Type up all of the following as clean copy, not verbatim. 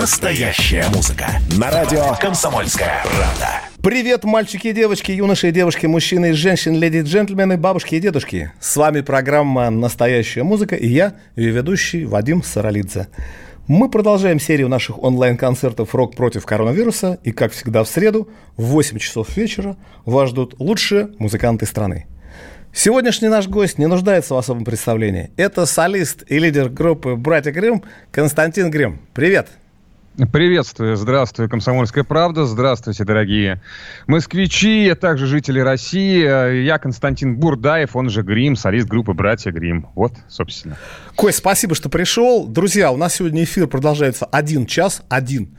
Настоящая музыка. На радио «Комсомольская правда». Привет, мальчики и девочки, юноши и девушки, мужчины и женщины, леди и джентльмены, бабушки и дедушки. С вами программа «Настоящая музыка» и я, ее ведущий Вадим Саралидзе. Мы продолжаем серию наших онлайн-концертов «Рок против коронавируса». И, как всегда, в среду в 8 часов вечера вас ждут лучшие музыканты страны. Сегодняшний наш гость не нуждается в особом представлении. Это солист и лидер группы «Братья Грим» Константин Грим. Привет! Приветствую, здравствуй, «Комсомольская правда», здравствуйте, дорогие москвичи, а также жители России. Я Константин Бурдаев, он же Грим, солист группы «Братья Грим». Вот, собственно. Кость, спасибо, что пришел. Друзья, у нас сегодня эфир продолжается один час, а не,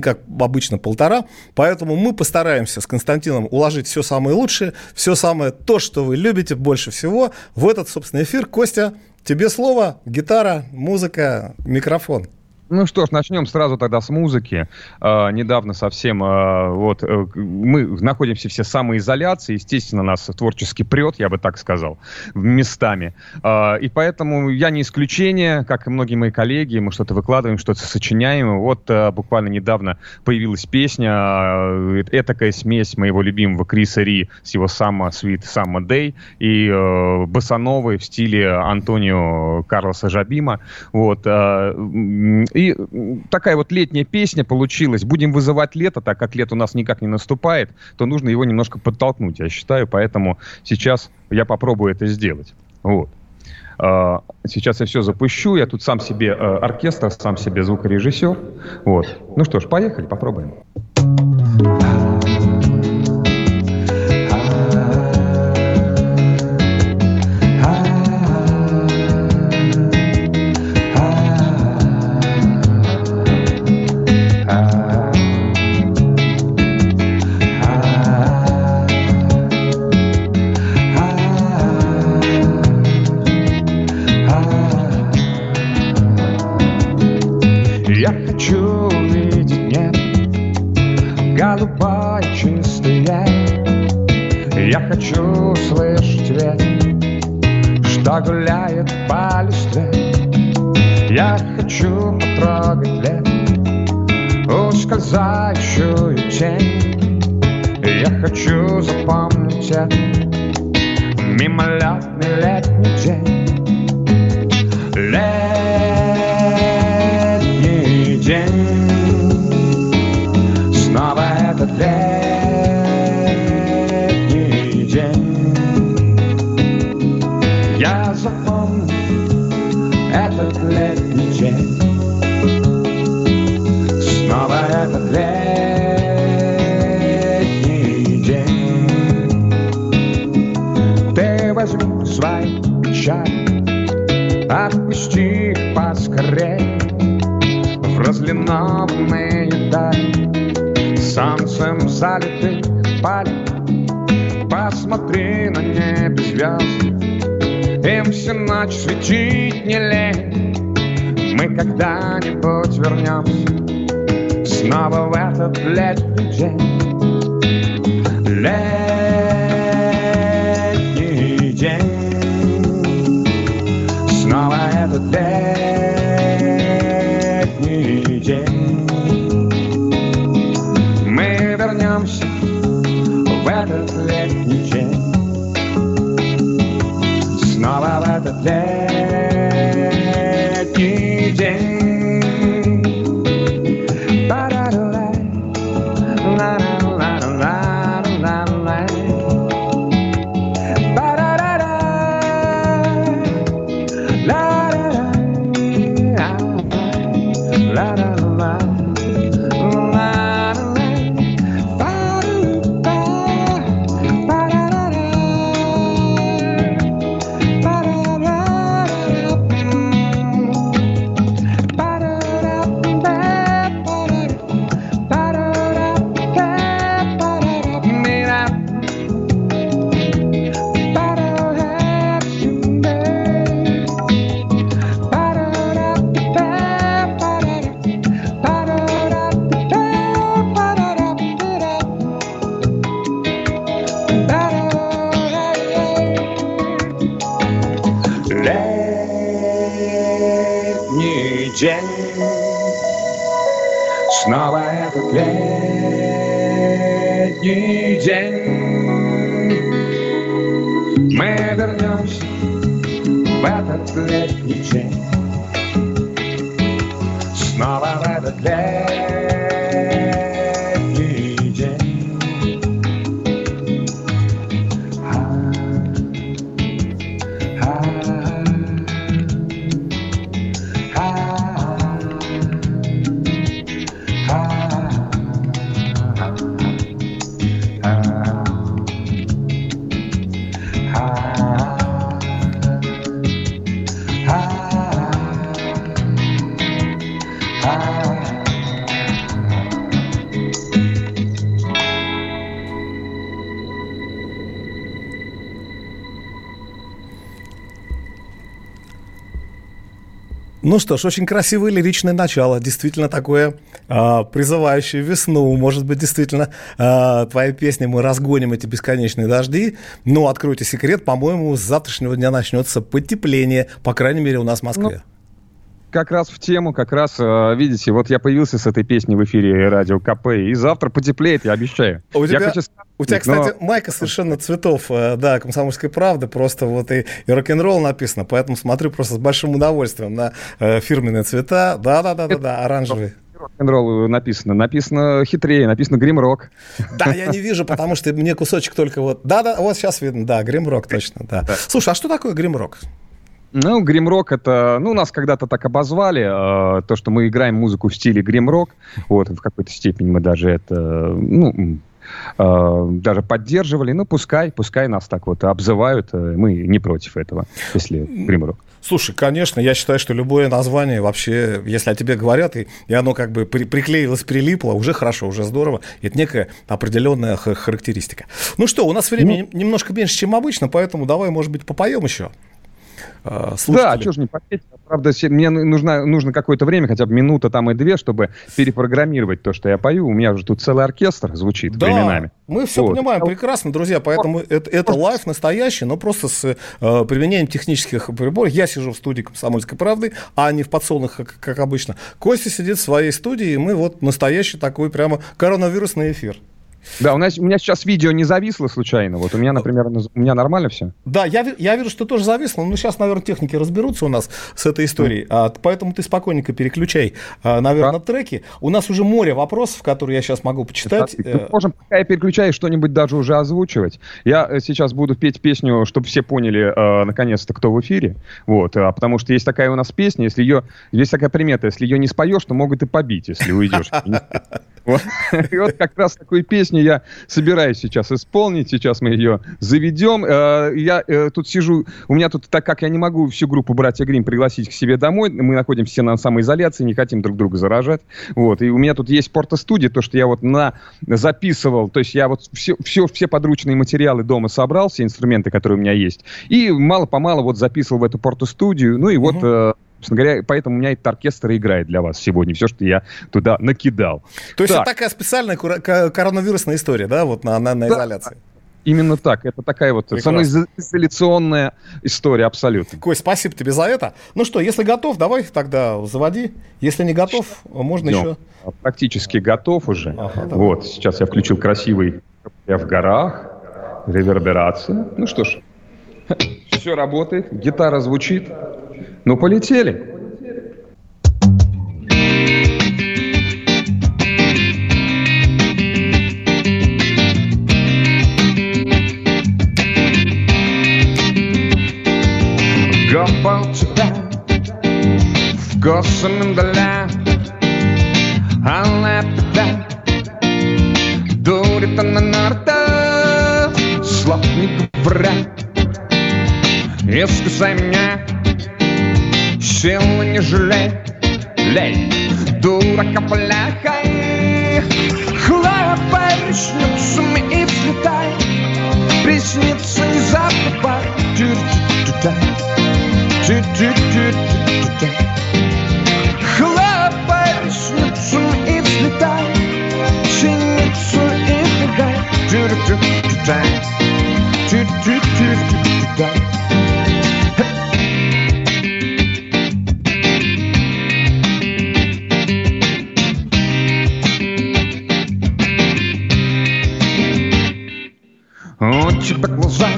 как обычно, полтора. Поэтому мы постараемся с Константином уложить все самое лучшее, все самое то, что вы любите больше всего в этот, собственно, эфир. Костя, тебе слово, гитара, музыка, микрофон. Ну что ж, начнем сразу тогда с музыки. Недавно совсем мы находимся все в самоизоляции. Естественно, нас творчески прет, я бы так сказал, местами. И поэтому я не исключение, как и многие мои коллеги. Мы что-то выкладываем, что-то сочиняем. Вот буквально недавно появилась песня. Этакая смесь моего любимого Криса Ри с его «Summer Sweet Summer Day» и босановой в стиле Антонио Карлоса Жабима. Вот. И такая вот летняя песня получилась. Будем вызывать лето, так как лето у нас никак не наступает, то нужно его немножко подтолкнуть, я считаю. Поэтому сейчас я попробую это сделать. Вот. Сейчас я все запущу. Я тут сам себе оркестр, сам себе звукорежиссер. Вот. Ну что ж, поехали, попробуем. Хочу слышать ветер, что гуляет по листве. Я хочу потрогать лето, ускользающую тень. Я хочу запомнить это, мимолетный летний день. Летний день, снова этот лет. Отпусти их поскорей в разлинованные дали, солнцем залитых полей. Посмотри на небе звезд, им всю ночь светить не лень. Мы когда-нибудь вернемся снова в этот летний день. Летний день. Снова этот летний день. Мы вернемся в этот летний день. Снова в этот летний день. Снова этот летний день. Мы вернемся в этот летний день. Снова в этот летний день. Ну что ж, очень красивое лиричное начало, действительно такое призывающее весну. Может быть, действительно, твоей песней мы разгоним эти бесконечные дожди. Но, откройте секрет, по-моему, с завтрашнего дня начнется потепление, по крайней мере, у нас в Москве. Как раз в тему, как раз, видите, вот я появился с этой песней в эфире радио КП, и завтра потеплеет, я обещаю. У тебя, кстати, майка совершенно цветов, да, «Комсомольской правды», просто вот и рок-н-ролл написано, поэтому смотрю просто с большим удовольствием на фирменные цвета, да, оранжевые. Рок-н-ролл написано хитрее, написано грим-рок. Да, я не вижу, потому что мне кусочек только вот, да, вот сейчас видно, да, грим-рок точно, да. Слушай, а что такое грим-рок? Ну, грим-рок — это... Ну, нас когда-то так обозвали, то, что мы играем музыку в стиле грим-рок. Вот, в какой-то степени мы даже это... Ну, даже поддерживали. Ну, пускай нас так вот обзывают. Мы не против этого, если грим-рок. Слушай, конечно, я считаю, что любое название вообще, если о тебе говорят, и оно как бы приклеилось, прилипло, уже хорошо, уже здорово. Это некая определенная характеристика. Ну что, у нас времени немножко меньше, чем обычно, поэтому давай, может быть, попоем еще. Слушатели. Да, чего же не попеть. Правда, мне нужно какое-то время, хотя бы минута там и две, чтобы перепрограммировать то, что я пою. У меня же тут целый оркестр звучит, да, временами. Мы все понимаем прекрасно, друзья, поэтому это лайв настоящий, но просто с применением технических приборов. Я сижу в студии «Комсомольской правды», а не в подсолнухах, как обычно. Костя сидит в своей студии, и мы вот настоящий такой прямо коронавирусный эфир. Да, у меня сейчас видео не зависло случайно. Вот у меня, например, нормально все. Да, я вижу, что тоже зависло. Но сейчас, наверное, техники разберутся у нас с этой историей. Поэтому ты спокойненько переключай, наверное, треки. У нас уже море вопросов, которые я сейчас могу почитать. Мы можем, пока я переключаю, что-нибудь даже уже озвучивать. Я сейчас буду петь песню, чтобы все поняли, наконец-то, кто в эфире. Вот, потому что есть такая у нас песня, если ее... Есть такая примета, если ее не споешь, то могут и побить, если уйдешь. И вот как раз такую песню я собираюсь сейчас исполнить. Сейчас мы ее заведем. Я тут сижу... У меня тут, так как я не могу всю группу «Братья Грим» пригласить к себе домой, мы находимся на самоизоляции, не хотим друг друга заражать. Вот. И у меня тут есть порто-студия, то, что я вот записывал. То есть я вот все подручные материалы дома собрал, все инструменты, которые у меня есть. И мало-помалу вот записывал в эту порто-студию. Ну и вот... Собственно говоря, поэтому у меня этот оркестр играет для вас сегодня. Все, что я туда накидал. То есть это такая специальная коронавирусная история, да, вот на изоляции? Именно так. Это такая вот самоизоляционная история абсолютно. Кость, спасибо тебе за это. Ну что, если готов, давай тогда заводи. Если не готов, можно еще... Практически готов уже. Вот, сейчас я включил красивый «Я в горах», реверберация. Ну что ж, все работает, гитара звучит. Ну, полетели. Гопал тебя вкусом миндаля. Она пята дурит она нарта. Слов не говоря. И сказай мне, силы не жалей, лей, дурака поляхай. Хлопай ресницами и взлетай, ресницы не забывай. Хлопай ресницами и взлетай, синицу и бегай. прячет глаза,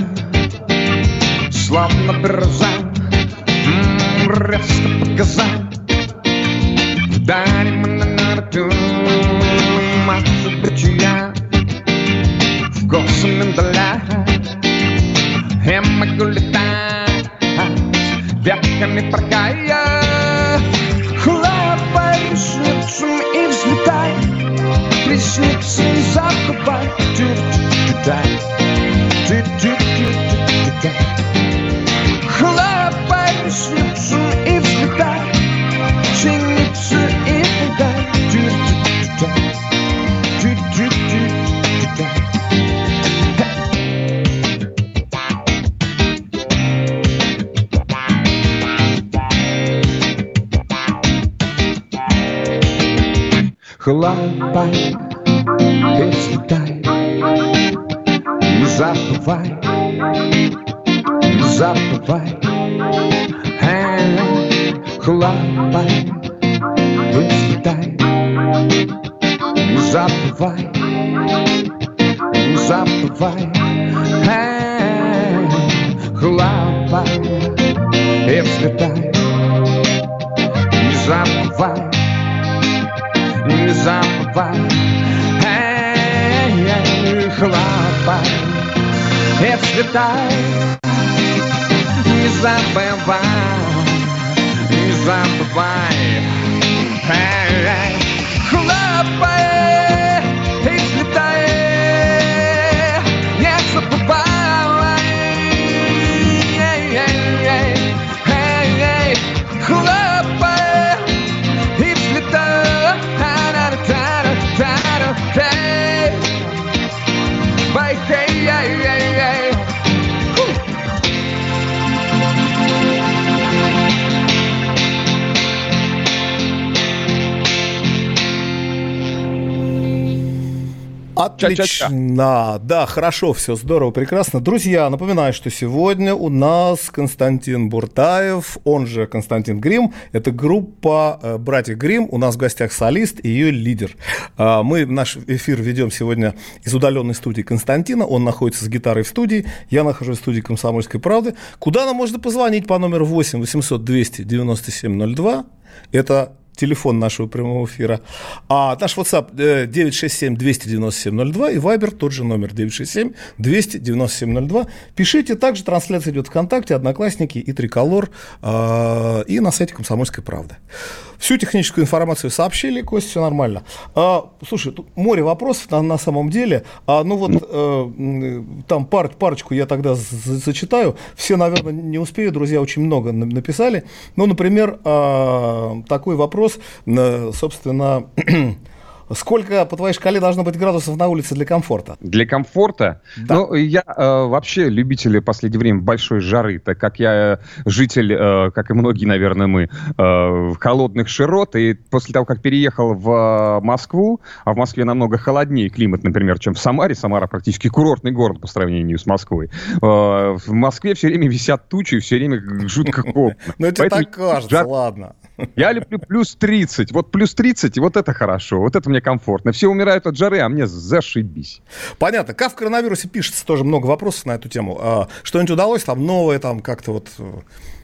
словно береза, резко показать. Вдали мы на рту, может быть, я вкусы миндаля. Я могу летать ветками парка, я хлопай ресницами и взлетай, ресницы не закупай. Хлопай ресницами и взлетай, ресницы и пугай. Хлопай, взлетай, не забывай, не забывай. Хлопай, взлетай, не забывай, не забывай. Хлопай, взлетай, не забывай. Не забывай, эй, хлопай, и цветай. Не забывай, не забывай, эй, хлопай, и цветай. Не забывай, эй, эй, эй, хлопай, и цветай. Отлично, да, хорошо, все здорово, прекрасно. Друзья, напоминаю, что сегодня у нас Константин Бурдаев, он же Константин Грим. Это группа «Братья Грим». У нас в гостях солист и ее лидер. Мы наш эфир ведем сегодня из удаленной студии Константина. Он находится с гитарой в студии. Я нахожусь в студии «Комсомольской правды». Куда нам можно позвонить по номеру 8 800 200 97 02? Это телефон нашего прямого эфира. А наш WhatsApp 967-297-02 и Viber тот же номер 967-297-02. Пишите. Также трансляция идет ВКонтакте, Одноклассники и Триколор, и на сайте «Комсомольской правды». Всю техническую информацию сообщили, Кость, все нормально. Слушай, тут море вопросов на самом деле. Ну вот там парочку я тогда зачитаю. Все, наверное, не успею, друзья, очень много написали. Ну, например, такой вопрос, собственно, сколько, по твоей шкале, должно быть градусов на улице для комфорта? Для комфорта? Да. Ну, я вообще любитель в последнее время большой жары, так как я житель, как и многие, наверное, мы, холодных широт. И после того, как переехал в Москву, а в Москве намного холоднее климат, например, чем в Самаре. Самара практически курортный город по сравнению с Москвой. В Москве все время висят тучи, все время жутко холодно. Ну, это так кажется, ладно. Я люблю плюс 30. Вот плюс 30, вот это хорошо, вот это мне комфортно. Все умирают от жары, а мне зашибись. Понятно. Как в коронавирусе пишется, тоже много вопросов на эту тему. Что-нибудь удалось там новое, там как-то вот...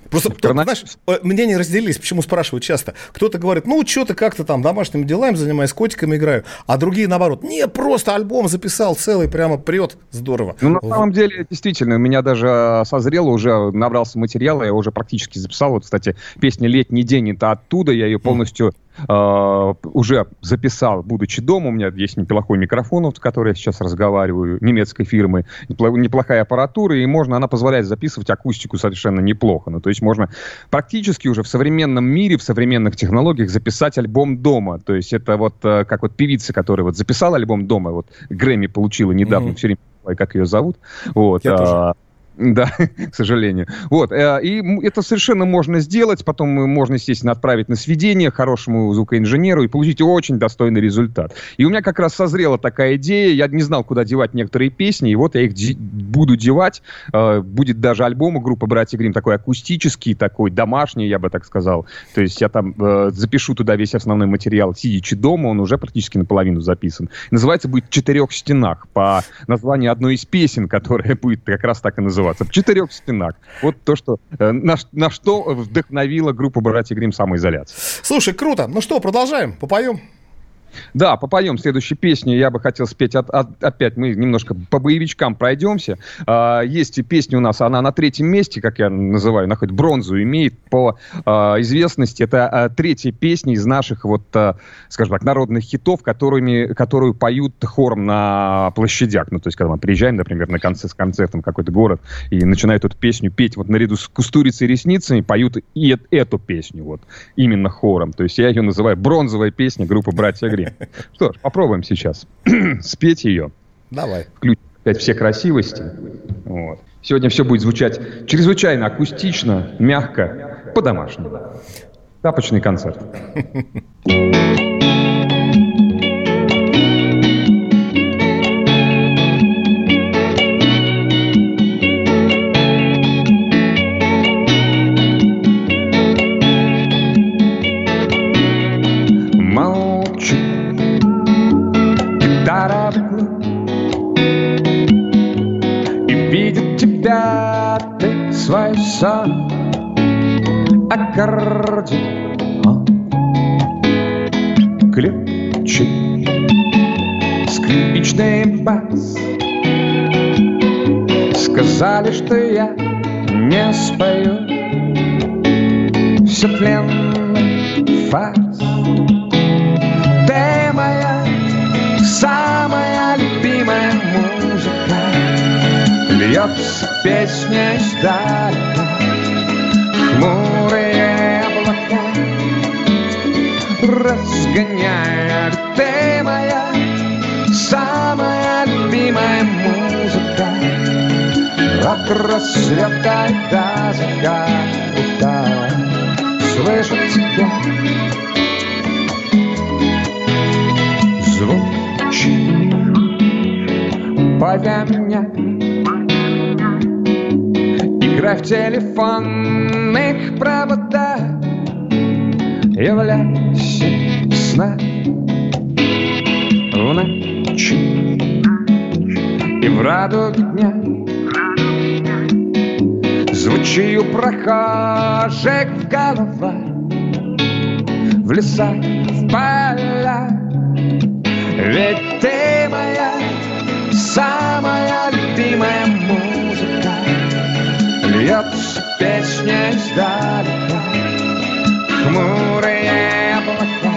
Просто, знаешь, мнения разделились, почему спрашивают часто. Кто-то говорит, ну, что-то как-то там домашними делами занимаюсь, котиками играю. А другие, наоборот, не, просто альбом записал целый, прямо прет, здорово. Ну, на самом деле, действительно, у меня даже созрело, уже набрался материала, я уже практически записал. Вот, кстати, песня «Летний день» — это оттуда, я ее полностью... уже записал, будучи дома. У меня есть неплохой микрофон, в который я сейчас разговариваю, немецкой фирмы, неплохая аппаратура, и можно, она позволяет записывать акустику совершенно неплохо. Ну, то есть можно практически уже в современном мире, в современных технологиях записать альбом дома. То есть это вот как вот певица, которая вот записала альбом дома, вот Грэмми получила недавно, все время, как ее зовут. Вот. Я тоже. Да, к сожалению. Вот, и это совершенно можно сделать. Потом можно, естественно, отправить на сведение хорошему звукоинженеру и получить очень достойный результат. И у меня как раз созрела такая идея. Я не знал, куда девать некоторые песни. И вот я их буду девать. Будет даже альбом у группы «Братья Грим» такой акустический, такой домашний, я бы так сказал. То есть я там запишу туда весь основной материал «Сидячи дома». Он уже практически наполовину записан. Называется будет «В четырех стенах» по названию одной из песен, которая будет как раз так и называться. В четырех стенах. Вот то, что на что вдохновила группа «Братья Грим» самоизоляция. Слушай, круто. Ну что, продолжаем? Попоем? Да, попоем. Следующую песню я бы хотел спеть. Опять мы немножко по боевичкам пройдемся. Есть и песня у нас, она на третьем месте, как я называю, она хоть бронзу имеет по известности. Это третья песня из наших, вот, скажем так, народных хитов, которую поют хором на площадях. Ну, то есть, когда мы приезжаем, например, на с концертом в какой-то город и начинают эту песню петь, вот наряду с «Кустурицей» и «Ресницами» поют и эту песню, вот, именно хором. То есть, я ее называю бронзовая песня группы «Братья Грим». Что ж, попробуем сейчас спеть ее. Давай. Включим опять все красивости. Вот. Сегодня все будет звучать чрезвычайно акустично, мягко, по-домашнему. Тапочный концерт. Свой сам аккордеон, ключи, скрипичный бас. Сказали, что я не спою, все пленный фарс. Ты моя самая любимая музыка, льется песня ждали хмурые облака, разгоняя. Ты моя самая любимая музыка, от рассвета до заката слышу тебя. Звучи поля меня, играй в телефонных проводах, являйся сна в ночи и в радуге дня. Звучи у прохожих в головах, в лесах, в полях. Ведь ты моя самая любимая музыка, льется песня издалека, хмурые облака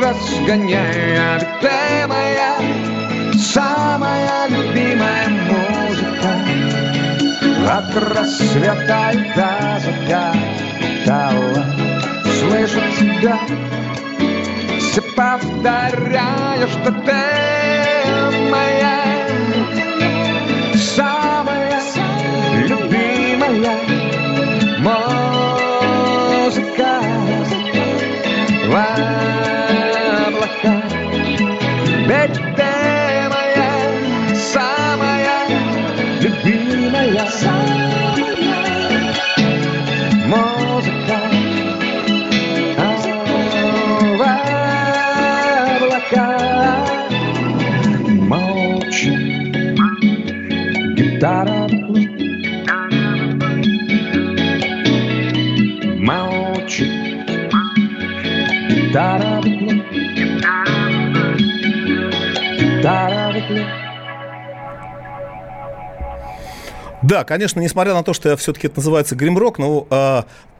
разгоняя. Ты моя самая любимая музыка, от рассвета и до заката слышу тебя. Все повторяю, что ты моя самая любимая музыка, в облаках. Ведь ты моя самая любимая музыка, в облаках. Молчи, гитара. Да, конечно, несмотря на то, что я все-таки это называется гримрок, но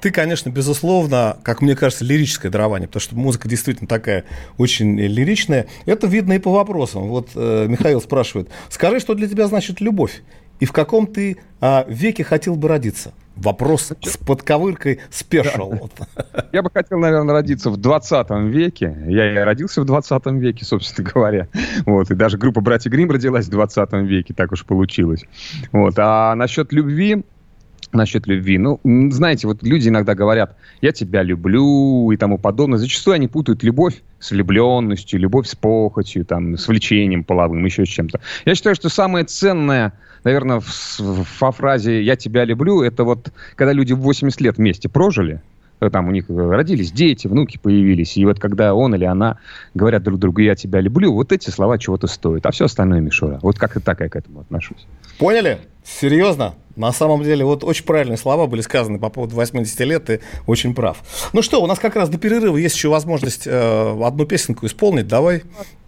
ты, конечно, безусловно, как мне кажется, лирическое дарование, потому что музыка действительно такая очень лиричная. Это видно и по вопросам. Вот Михаил спрашивает: скажи, что для тебя значит любовь и в каком ты веке хотел бы родиться? Вопрос с подковыркой спешл. Я бы хотел, наверное, родиться в 20 веке. Я и родился в 20 веке, собственно говоря. Вот. И даже группа «Братья Грим» родилась в 20 веке. Так уж получилось. Вот. А насчет любви... Ну, знаете, вот люди иногда говорят, я тебя люблю и тому подобное. Зачастую они путают любовь с влюбленностью, любовь с похотью, там, с влечением половым, еще с чем-то. Я считаю, что самое ценное, наверное, во фразе «я тебя люблю» — это вот когда люди в 80 лет вместе прожили, там у них родились дети, внуки появились, и вот когда он или она говорят друг другу «я тебя люблю», вот эти слова чего-то стоят, а все остальное мишура. Вот как-то так я к этому отношусь. Поняли? Серьезно? На самом деле, вот очень правильные слова были сказаны по поводу 80 лет, ты очень прав. Ну что, у нас как раз до перерыва есть еще возможность одну песенку исполнить, давай.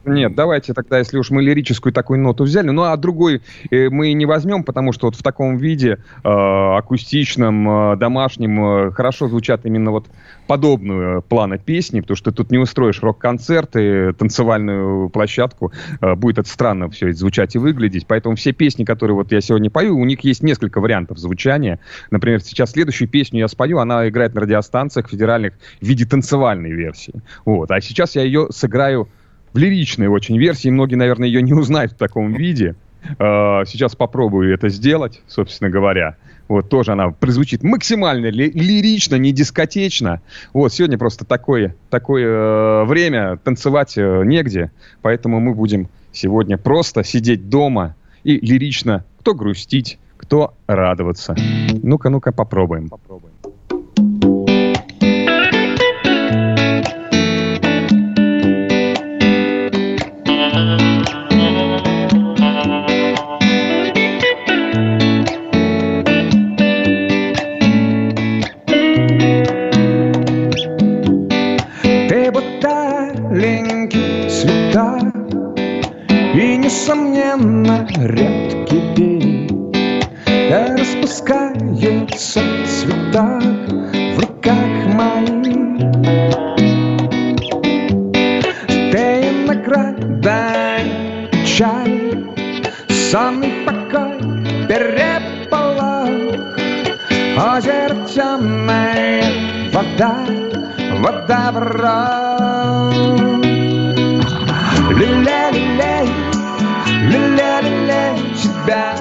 Нет, давайте тогда, если уж мы лирическую такую ноту взяли, ну а другой мы не возьмем, потому что вот в таком виде, акустичном, домашнем, хорошо звучат именно вот подобные планы песни, потому что тут не устроишь рок-концерт и танцевальную площадку, будет это странно все звучать и выглядеть, поэтому все песни, которые вот я сегодня пою, у них есть несколько вариантов звучания. Например, сейчас следующую песню я спою, она играет на радиостанциях федеральных в виде танцевальной версии. Вот. А сейчас я ее сыграю в лиричной очень версии. Многие, наверное, ее не узнают в таком виде. Сейчас попробую это сделать, собственно говоря. Вот тоже она прозвучит максимально лирично, не дискотечно. Вот сегодня просто такое время, танцевать негде. Поэтому мы будем сегодня просто сидеть дома и лирично кто грустить, кто радоваться. Ну-ка, попробуем. Ты вот далекий цвета и, несомненно, редкий день. Распускаются цвета в руках моих. Ты награда и чай, сонный покой, переполох. Озеро темное, вода в рот. Люля-люляй, люля-люляй тебя.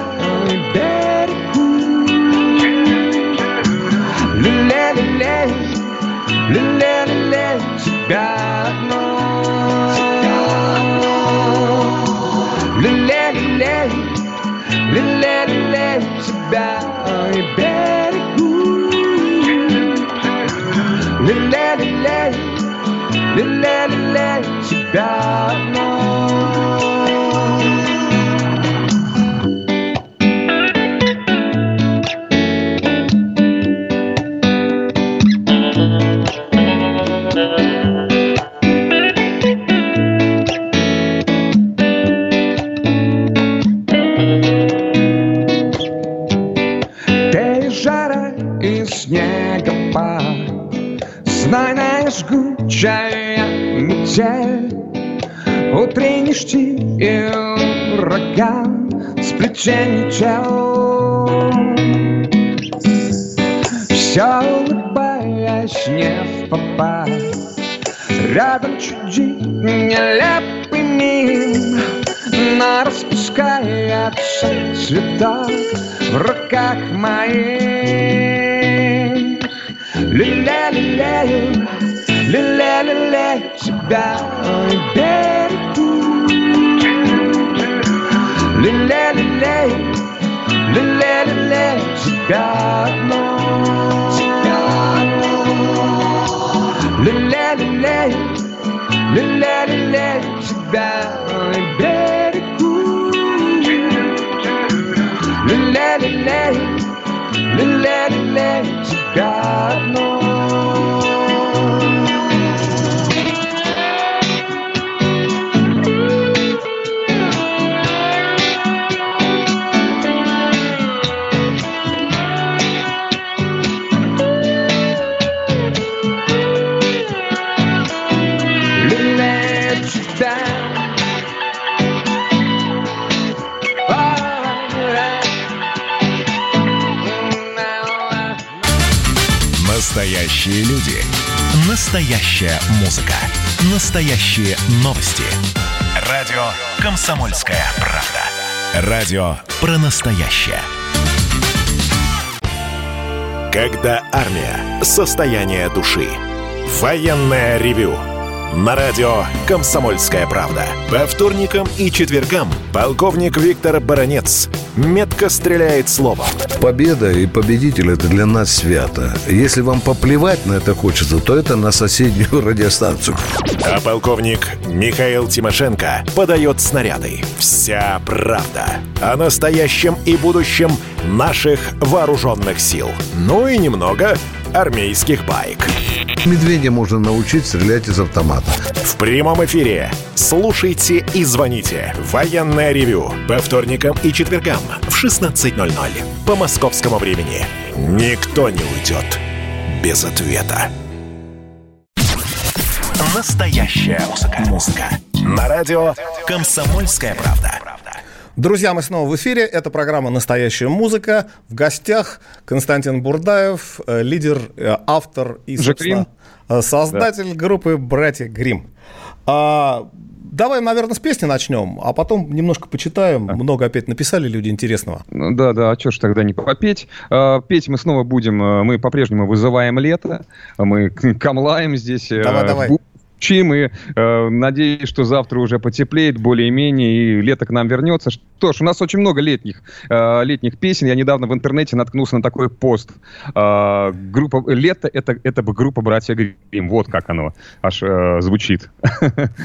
Люля-люляй, люля-люляй тебя одно. Люля-люляй, люля-люляй тебя и берегу. Люля-люляй, люля-люляй тебя одно. Знойная жгучая метель, утренний штиль и ураган, сплетение тел. Все улыбаясь не впопасть, рядом чудит нелепый мир. Но распускаются цвета в руках моих. Люля-люляю, люля-люляй тебя и берегу. Люля-люляй, люля-люляй тебя одно. Люля-люляй, люля-люляй тебя и берегу. Люля-люляй, люля-люляй тебя. Люля тебя, Настоящие люди. Настоящая музыка. Настоящие новости. Радио «Комсомольская правда». Радио про настоящее. Когда армия. Состояние души. Военное ревю. На радио «Комсомольская правда». По вторникам и четвергам полковник Виктор Баранец метко стреляет словом. Победа и победитель – это для нас свято. Если вам поплевать на это хочется, то это на соседнюю радиостанцию. А полковник Михаил Тимошенко подает снаряды. Вся правда о настоящем и будущем наших вооруженных сил. Ну и немного армейских баек. Медведя можно научить стрелять из автомата. В прямом эфире. Слушайте и звоните. Военное ревю. По вторникам и четвергам в 16:00 по московскому времени. Никто не уйдет без ответа. Настоящая музыка. Музыка. На радио «Комсомольская правда». Друзья, мы снова в эфире. Это программа «Настоящая музыка». В гостях Константин Бурдаев, лидер, автор и, собственно, создатель группы «Братья Грим». Давай, наверное, с песни начнем, а потом немножко почитаем. Много опять написали люди интересного. Да, а что ж тогда не попеть? Петь мы снова будем. Мы по-прежнему вызываем лето. Мы камлаем здесь. Давай. И надеюсь, что завтра уже потеплеет более-менее, и лето к нам вернется. Что ж, у нас очень много летних песен. Я недавно в интернете наткнулся на такой пост. Группа «Лето» — это группа «Братья Грим». Вот как оно аж звучит.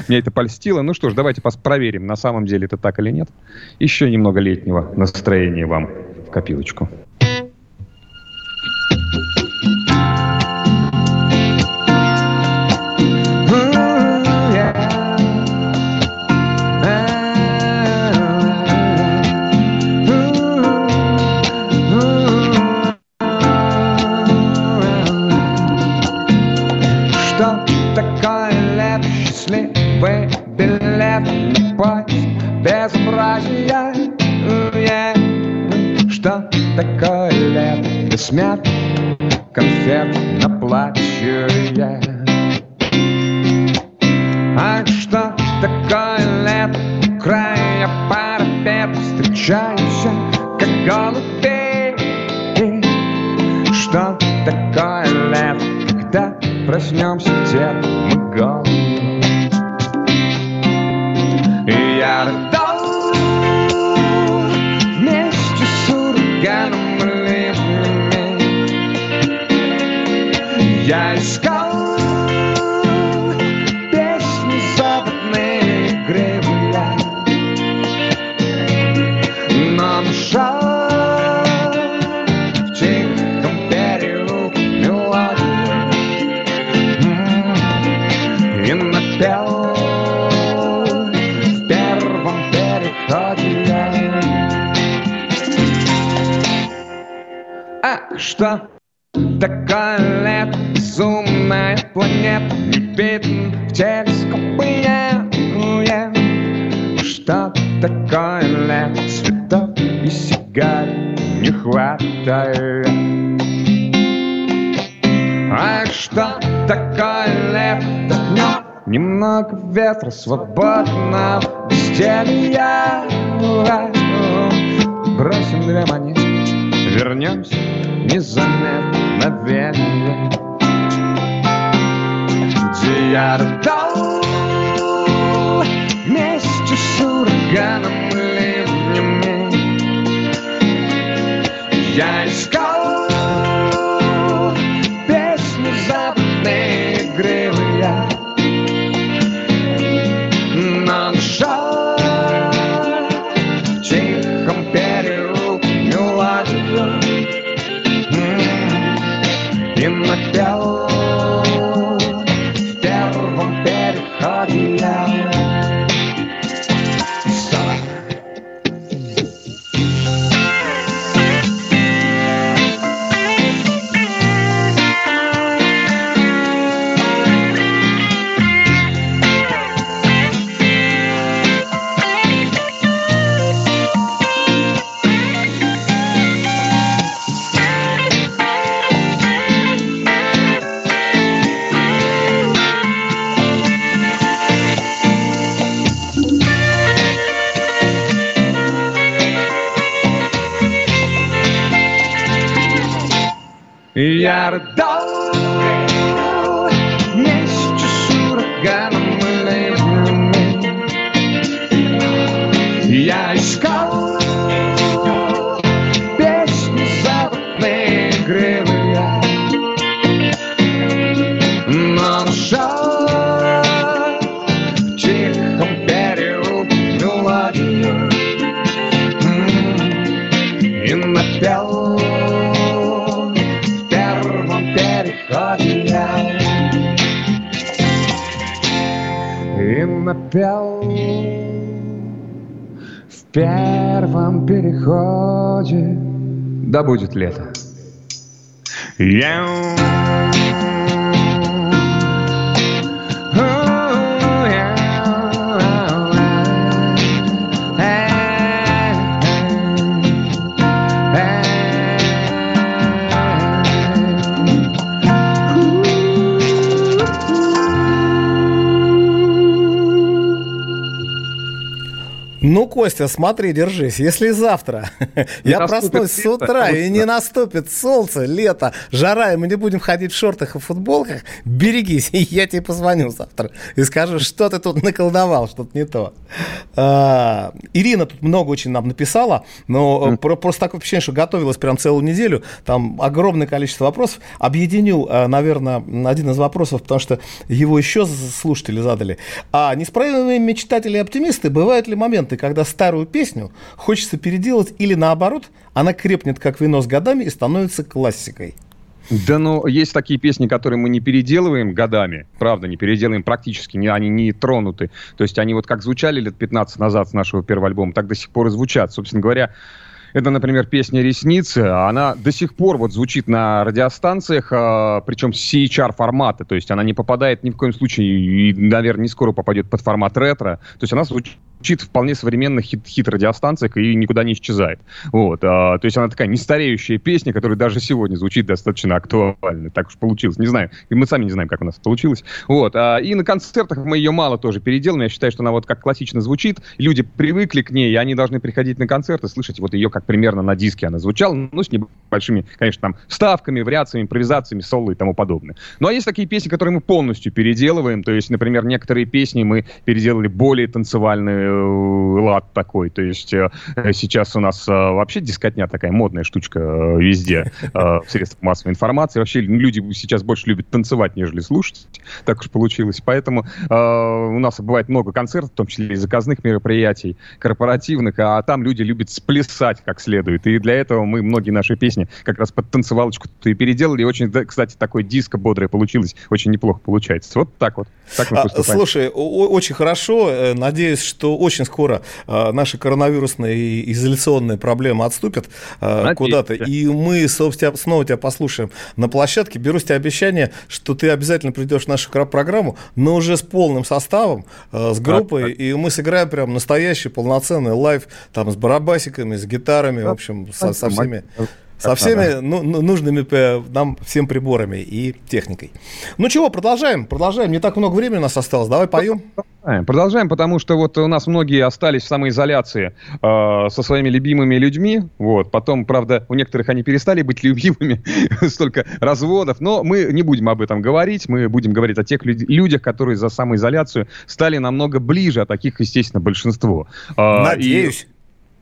Меня это польстило. Ну что ж, давайте проверим, на самом деле это так или нет. Еще немного летнего настроения вам в копилочку. Безобразия, что такое лето, бессмертно, конфет на платье, а что такое лето, у края парапета встречаемся, как голубей, что такое лето, когда проснемся где-то мы голые. Я рыдал вместе с ураганом и ливнями. Я искал песни западные гребля, но нашел в тихом переулке мелодию и напел. Что такое лето, безумная планета, не видно в телескопы, что такое лето, цветов и сигар не хватает. А что такое лето, вдохнем немного ветра свободно, безделья, бросим две монеты, вернемся незаметно в Вене, где я рыдал вместе с ураганом и ливнями. Я искал песни западные гривы, но нашел. Напел в первом переходе я. городов. Месяц с ураганом ливнями я искал песни западные игривые, но нашел в тихом берегу мелодию и напел. Напел в первом переходе. Да будет лето. Ну, Костя, смотри, держись. Если завтра я проснусь с утра и не наступит солнце, лето, жара, и мы не будем ходить в шортах и футболках, берегись, и я тебе позвоню завтра и скажу, что ты тут наколдовал, что-то не то. Ирина тут много очень нам написала, но просто такое впечатление, что готовилась прям целую неделю. Там огромное количество вопросов. Объединю, наверное, один из вопросов, потому что его еще слушатели задали. А неисправимые мечтатели и оптимисты, бывают ли моменты, когда старую песню хочется переделать, или наоборот, она крепнет как вино с годами и становится классикой? Да, но есть такие песни, которые мы не переделываем годами, правда, не переделываем практически, они не тронуты. То есть они вот как звучали лет 15 назад с нашего первого альбома, так до сих пор и звучат. Собственно говоря, это, например, песня «Ресницы». Она до сих пор вот звучит на радиостанциях, причем с CHR-формата. То есть она не попадает ни в коем случае и, наверное, не скоро попадет под формат ретро. То есть она звучит вполне современно, хит радиостанциях, и никуда не исчезает. Вот. То есть она такая нестареющая песня, которая даже сегодня звучит достаточно актуально. Так уж получилось. Не знаю. И мы сами не знаем, как у нас получилось. Вот. И на концертах мы ее мало тоже переделаем. Я считаю, что она вот как классично звучит. Люди привыкли к ней, и они должны приходить на концерты, слышать вот ее как примерно на диске она звучала, ну, с небольшими, конечно, там, вставками, вариациями, импровизациями, соло и тому подобное. Ну, а есть такие песни, которые мы полностью переделываем, то есть, например, некоторые песни мы переделали более танцевальный лад такой, то есть сейчас у нас вообще дискотня такая модная штучка везде, в средствах массовой информации, вообще люди сейчас больше любят танцевать, нежели слушать, так уж получилось, поэтому у нас бывает много концертов, в том числе и заказных мероприятий, корпоративных, а там люди любят сплясать как следует. И для этого мы многие наши песни как раз под танцевалочку-то и переделали. И очень, кстати, такое диско бодрое получилось. Очень неплохо получается. Вот так вот. Так мы поступаем. Слушай, очень хорошо. Надеюсь, что очень скоро наши коронавирусные и изоляционные проблемы отступят куда-то. И мы, собственно, снова тебя послушаем на площадке. Беру с тебя обещание, что ты обязательно придешь в нашу программу, но уже с полным составом, с группой. Так. И мы сыграем прям настоящий полноценный лайв там с барабасиками, с гитарами, в общем, со всеми нужными нам всем приборами и техникой. Ну чего, продолжаем. Не так много времени у нас осталось. Давай поем. Продолжаем, потому что вот у нас многие остались в самоизоляции со своими любимыми людьми. Вот. Потом, правда, у некоторых они перестали быть любимыми, столько разводов. Но мы не будем об этом говорить. Мы будем говорить о тех людях, которые за самоизоляцию стали намного ближе, а таких, естественно, большинство. Надеюсь.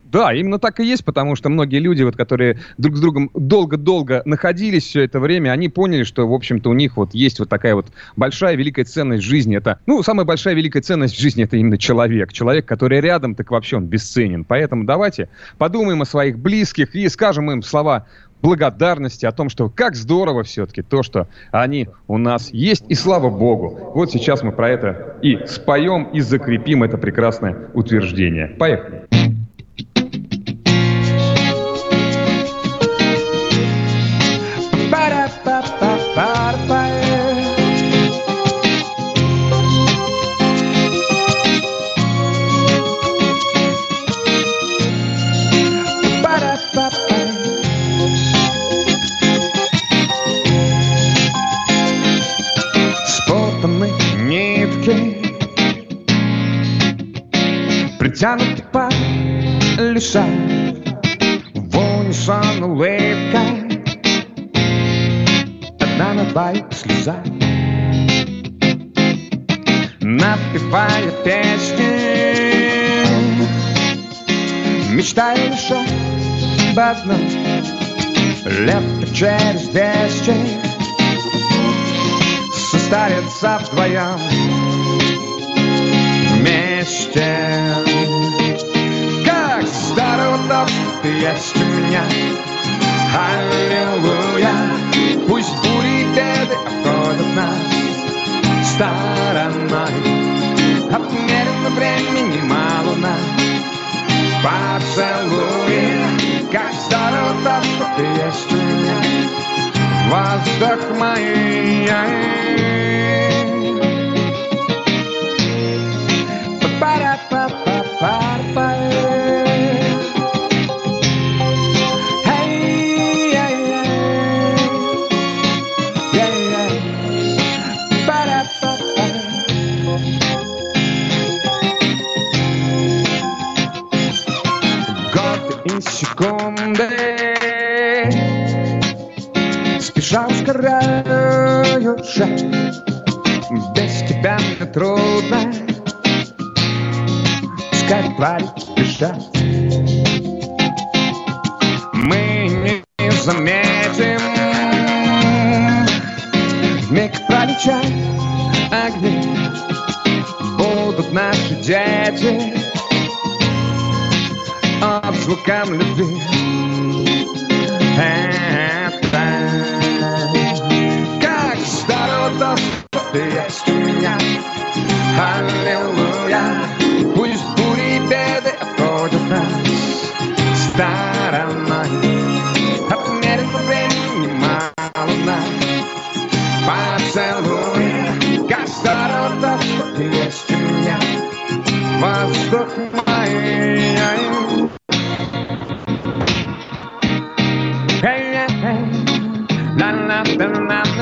Да, именно так и есть, потому что многие люди, вот, которые друг с другом долго-долго находились все это время, они поняли, что, в общем-то, у них вот есть вот такая вот большая великая ценность жизни. Это, ну, самая большая великая ценность жизни — это именно человек. Человек, который рядом, так вообще он бесценен. Поэтому давайте подумаем о своих близких и скажем им слова благодарности о том, что как здорово все-таки то, что они у нас есть, и слава Богу. Вот сейчас мы про это и споем, и закрепим это прекрасное утверждение. Поехали. Спутаны нитки, притянуты под леса, в унисон улыбка. нанабайт слеза, напевая песни, мечтаю лишь об одном. Лет через 10 состарятся вдвоем вместе. Как здорово, ты есть у меня, аллилуйя. Пусть бури беды обходят нас стороной, отмерено времени мало нам поцелуя. Как здорово то, что ты есть у меня, воздух мой. Па-па-па-па-па-па. Спеша ускоряют шаг, без тебя мне трудно скорее бежать. Мы не заметим вмиг пролетят огни, будут наши дети отзвуком любви. Как здорово то, что ты есть у меня, аллилуйя. Пусть бури и беды обходят нас стороной, отмерено времени мало нам поцелуй. Как здорово то, что ты есть у меня, воздух мой. Как здорово то, что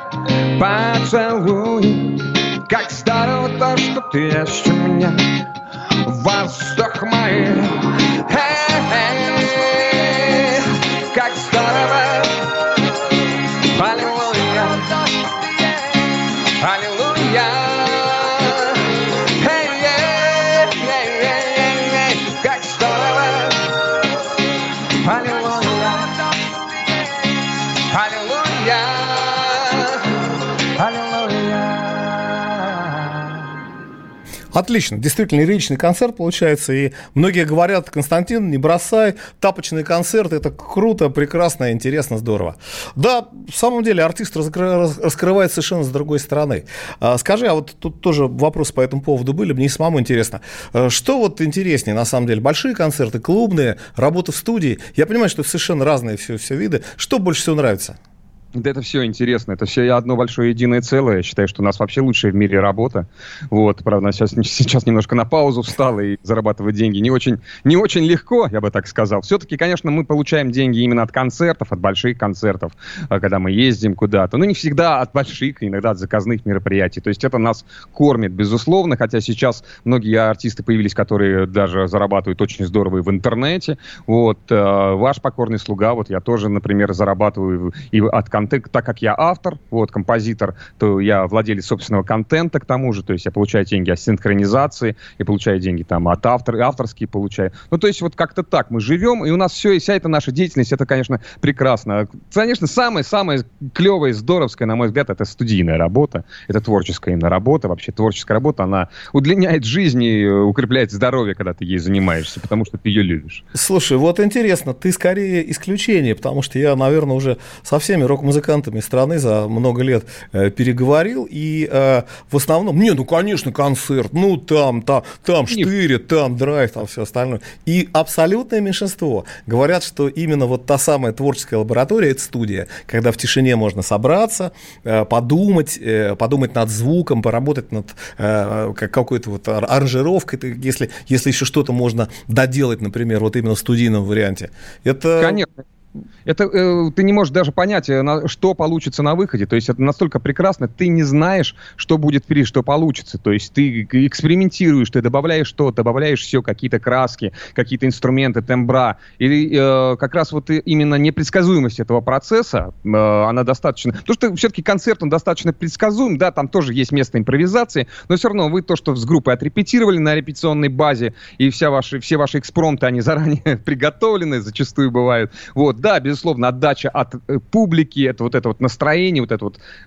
поцелуй. Как здорово то, что ты есть у меня, воздух мой. Хе-хе, как здорово, аллилуйя, аллилуйя. Хе-хе, как здорово, аллилуйя, аллилуйя. Отлично, действительно, лиричный концерт получается, и многие говорят: Константин, не бросай, тапочный концерт, это круто, прекрасно, интересно, здорово. Да, в самом деле, артист раскрывает совершенно с другой стороны. Скажи, а вот тут тоже вопросы по этому поводу были, мне и самому интересно, что вот интереснее, на самом деле, большие концерты, клубные, работа в студии? Я понимаю, что это совершенно разные все виды, что больше всего нравится? Да это все интересно, это все одно большое единое целое. Я считаю, что у нас вообще лучшая в мире работа. Вот, правда, она сейчас немножко на паузу встала, и зарабатывать деньги не очень легко, я бы так сказал. Все-таки, конечно, мы получаем деньги именно от концертов, от больших концертов, когда мы ездим куда-то. Но не всегда от больших, иногда от заказных мероприятий. То есть это нас кормит, безусловно, хотя сейчас многие артисты появились, которые даже зарабатывают очень здорово и в интернете. Вот, ваш покорный слуга, вот я тоже, например, зарабатываю и от концертов. Так как я автор, вот, композитор, то я владелец собственного контента, к тому же, то есть я получаю деньги от синхронизации, я получаю деньги там от автора, авторские получаю. Ну, то есть вот как-то так мы живем, и у нас все, и вся эта наша деятельность, это, конечно, прекрасно. Конечно, самое-самое клевое, здоровское, на мой взгляд, это студийная работа, это творческая именно работа, вообще творческая работа, она удлиняет жизнь и укрепляет здоровье, когда ты ей занимаешься, потому что ты ее любишь. Слушай, вот интересно, ты скорее исключение, потому что я, наверное, уже со всеми рок-музыкантами музыкантами страны за много лет переговорил, и в основном, конечно, концерт, там штыря, там драйв, там все остальное. И абсолютное меньшинство говорят, что именно вот та самая творческая лаборатория – это студия, когда в тишине можно собраться, подумать над звуком, поработать над какой-то вот аранжировкой, если еще что-то можно доделать, например, вот именно в студийном варианте. Это... Конечно. Это ты не можешь даже понять, что получится на выходе. То есть это настолько прекрасно, ты не знаешь, что будет впереди, что получится. То есть ты экспериментируешь, ты добавляешь что-то, добавляешь все, какие-то краски, какие-то инструменты, тембра. И как раз вот именно непредсказуемость этого процесса, она достаточно... Потому что все-таки концерт, он достаточно предсказуем, да, там тоже есть место импровизации, но все равно вы то, что с группой отрепетировали на репетиционной базе, и все ваши экспромты, они заранее приготовлены, зачастую бывают. Вот. Да, безусловно, отдача от публики, это настроение,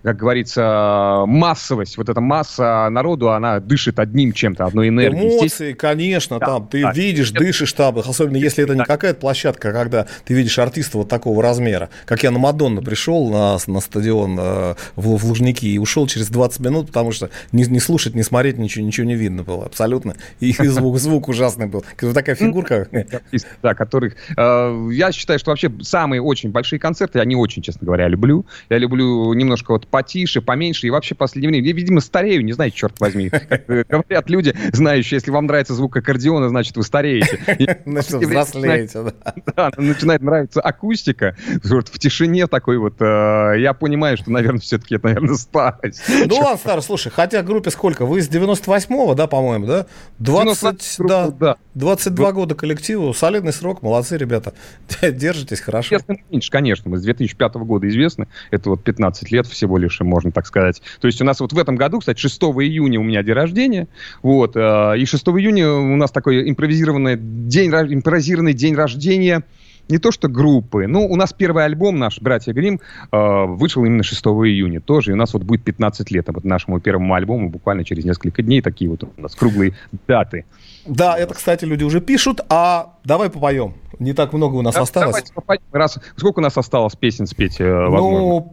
как говорится, массовость, эта масса народу, она дышит одним чем-то, одной энергией. Эмоции, конечно, да, там, ты видишь, дышишь там, особенно если это не какая-то площадка, когда ты видишь артиста вот такого размера. Как я на Мадонну пришел на стадион в Лужники и ушел через 20 минут, потому что не слушать, не смотреть, ничего не видно было абсолютно, и звук ужасный был. Такая фигурка. Да, которых... Я считаю, что вообще... Самые очень большие концерты, я не очень, честно говоря, люблю. Я люблю немножко потише, поменьше. И вообще в последнее время, я, видимо, старею, не знаю, черт возьми. Говорят люди, знающие, если вам нравится звук аккордеона, значит, вы стареете. Взрослеете, да. Начинает нравиться акустика. В тишине такой вот. Я понимаю, что, наверное, все-таки это, наверное, старость. Ну ладно, старость, слушай, хотя группе сколько? Вы с 98-го, да, по-моему, да? 22 года коллективу. Солидный срок, молодцы, ребята. Держитесь хорошо. Известны меньше, конечно, мы с 2005 года известны, это 15 лет всего лишь, можно так сказать. То есть у нас в этом году, кстати, 6 июня у меня день рождения, и 6 июня у нас такой импровизированный день рождения. Не то что группы, но у нас первый альбом наш, «Братья Грим», вышел именно 6 июня тоже, и у нас будет 15 лет нашему первому альбому, буквально через несколько дней, такие у нас круглые даты. Да, это, кстати, люди уже пишут, а давай попоем, не так много у нас осталось. Давайте попоем, сколько у нас осталось песен спеть, возможно?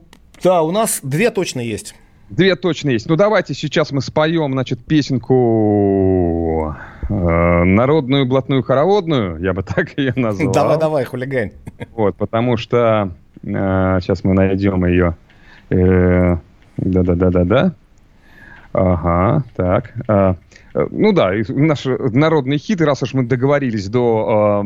У нас 2 точно есть. 2 точно есть. Давайте сейчас мы споем, песенку народную, блатную, хороводную, я бы так ее назвал. Давай, хулигань. Потому что сейчас мы найдем ее. Да-да-да-да-да. Ага, так. Наш народный хит, и раз уж мы договорились до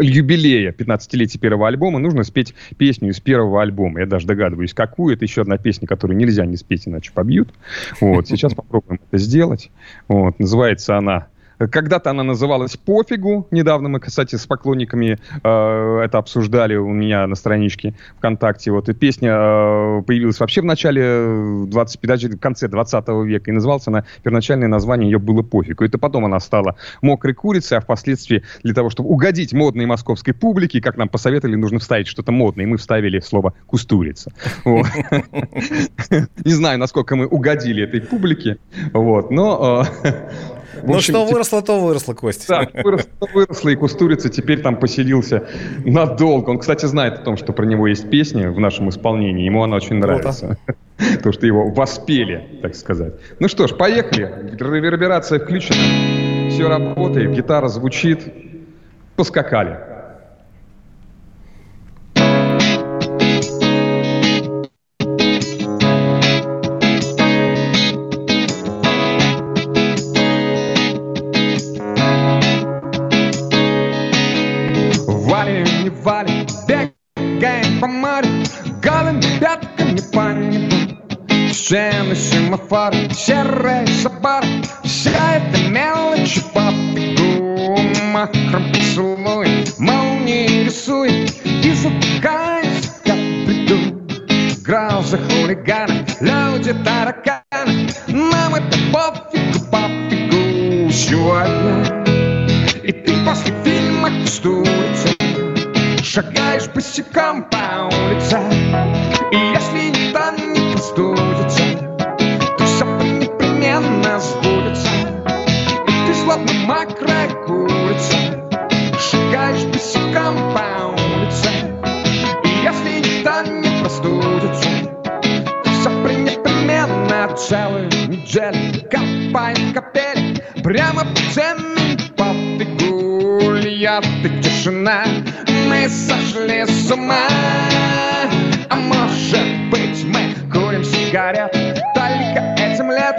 юбилея 15-летия первого альбома, нужно спеть песню из первого альбома. Я даже догадываюсь, какую. Это еще одна песня, которую нельзя не спеть, иначе побьют. Сейчас попробуем это сделать. Называется она... Когда-то она называлась «Пофигу». Недавно мы, кстати, с поклонниками это обсуждали у меня на страничке ВКонтакте. И песня появилась вообще в начале в конце 20 века. И называлась она, первоначальное название ее было «Пофигу». Это потом она стала «Мокрой курицей», а впоследствии для того, чтобы угодить модной московской публике, как нам посоветовали, нужно вставить что-то модное. И мы вставили слово «Кустурица». Не знаю, насколько мы угодили этой публике, но... Ну, что выросло, то выросло, Кость. Да, выросло, и Кустурица теперь там поселился надолго. Он, кстати, знает о том, что про него есть песня в нашем исполнении. Ему она очень нравится. То, что его воспели, так сказать. Ну что ж, поехали. Реверберация включена. Все работает, гитара звучит. Поскакали. Шины, семафоры, серые собары, вся эта мелочь по бегу. Махром поцелуй, молнии рисует, и затыкаясь, как приду. Гроза хулиганы, люди тараканы, нам это пофигу, пофигу. Сегодня и ты после фильма «Кустурица» шагаешь босиком по улице, и если не та, не простудится, то все непременно сбудется. И ты словно мокрая курица шагаешь босиком по улице, и если не та, не простудится. капель, прямо по ценам, по фигуре, ты тишина. Мы сошли с ума, а может быть мы курим сигарет только этим лет,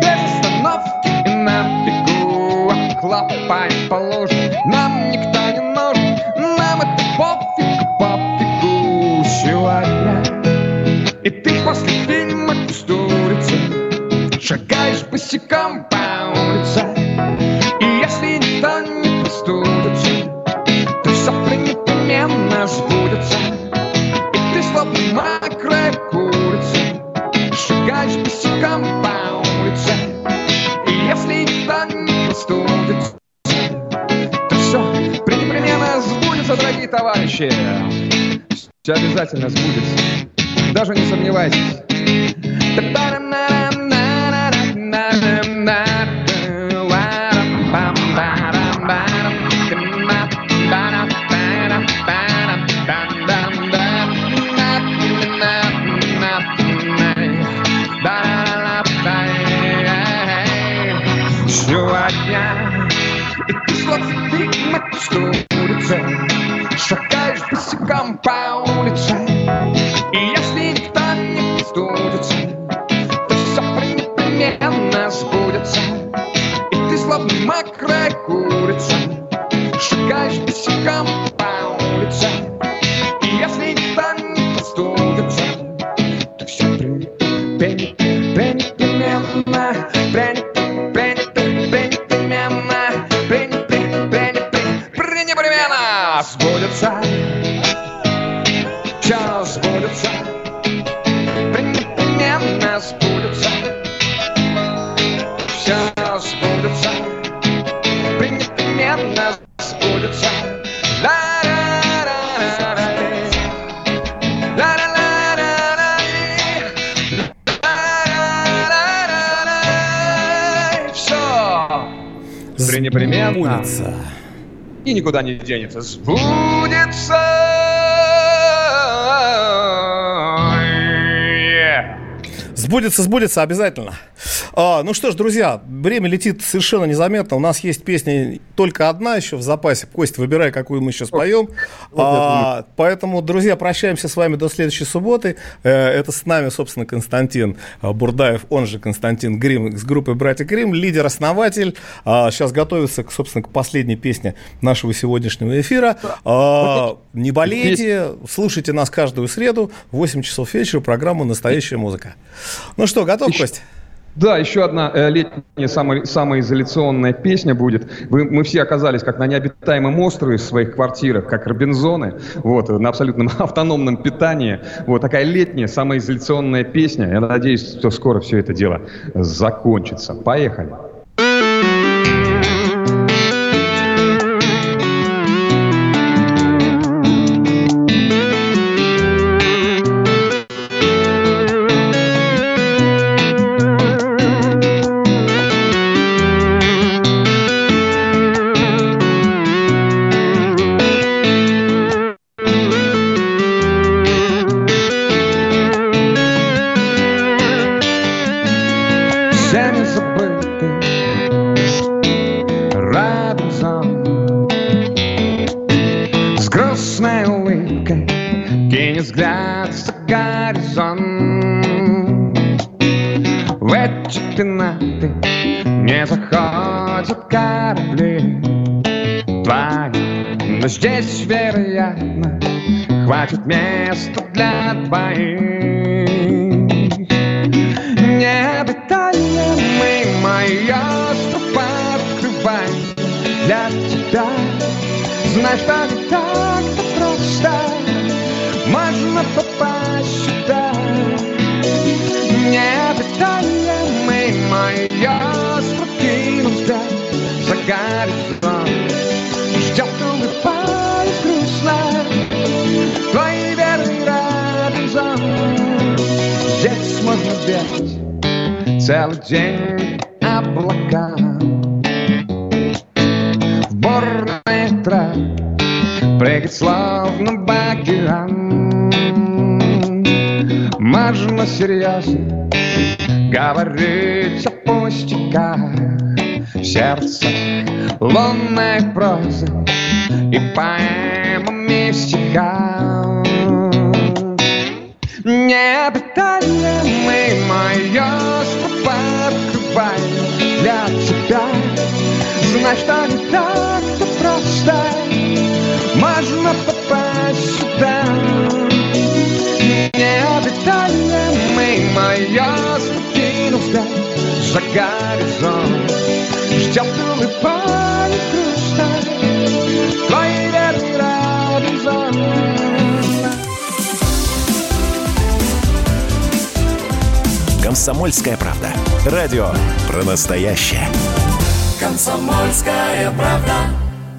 без остановки и на бегу хлопаем по лужам. Нам никто не нужен, нам это пофиг, пофигу сегодня. И ты после фильма «Кустурица» шагаешь босиком по улице, и если никто не простудится, то завтра непременно сбудется. И ты словно мокрая курица шагаешь босиком по улице, и если никто не простудится, то все непременно сбудется, дорогие товарищи. Все обязательно сбудется, даже не сомневайтесь. Шагаешь босиком по улице, и если никто не простудится, то все непременно сбудется. И ты словно мокрая курица шагаешь босиком по улице, и если никто не простудится, то все непременно. Непременно сбудется. И никуда не денется. Сбудется. Сбудется, сбудется обязательно. Ну что ж, друзья, время летит совершенно незаметно. У нас есть песня только одна еще в запасе. Кость, выбирай, какую мы сейчас поем. Поэтому, друзья, прощаемся с вами до следующей субботы. Это с нами, собственно, Константин Бурдаев, он же Константин Грим, с группой «Братья Грим», лидер-основатель. Сейчас готовится, собственно, к последней песне нашего сегодняшнего эфира. Не болейте, слушайте нас каждую среду в 8 часов вечера, программу «Настоящая музыка». Ну что, готов, Кость? Да, еще одна летняя самоизоляционная песня будет. Мы все оказались как на необитаемом острове в своих квартирах, как Робинзоны, вот, на абсолютном автономном питании. Вот такая летняя самоизоляционная песня. Я надеюсь, что скоро все это дело закончится. Поехали. Здесь, вероятно, хватит места для двоих. Необитаемый мой остров открывай для тебя. Знай, что не так-то просто можно попасть сюда. Необитаемый мой остров кинул взгляд за горизонт. Ждет улыбка. Твои верный Робинзон. Здесь можно бегать целый день облака. В бурной траве прыгать словно багиран. Можно серьезно говорить о пустяках. сердце лунной прозы и поэмами стиха. Необитаемый мое скупо для тебя. Знай, что не так-то просто можно попасть сюда. Необитаемый мое ступину вдаль. За горизонт ждет улыбание грустно твой верный Робинзон. Комсомольская правда. Радио про настоящее. Комсомольская правда.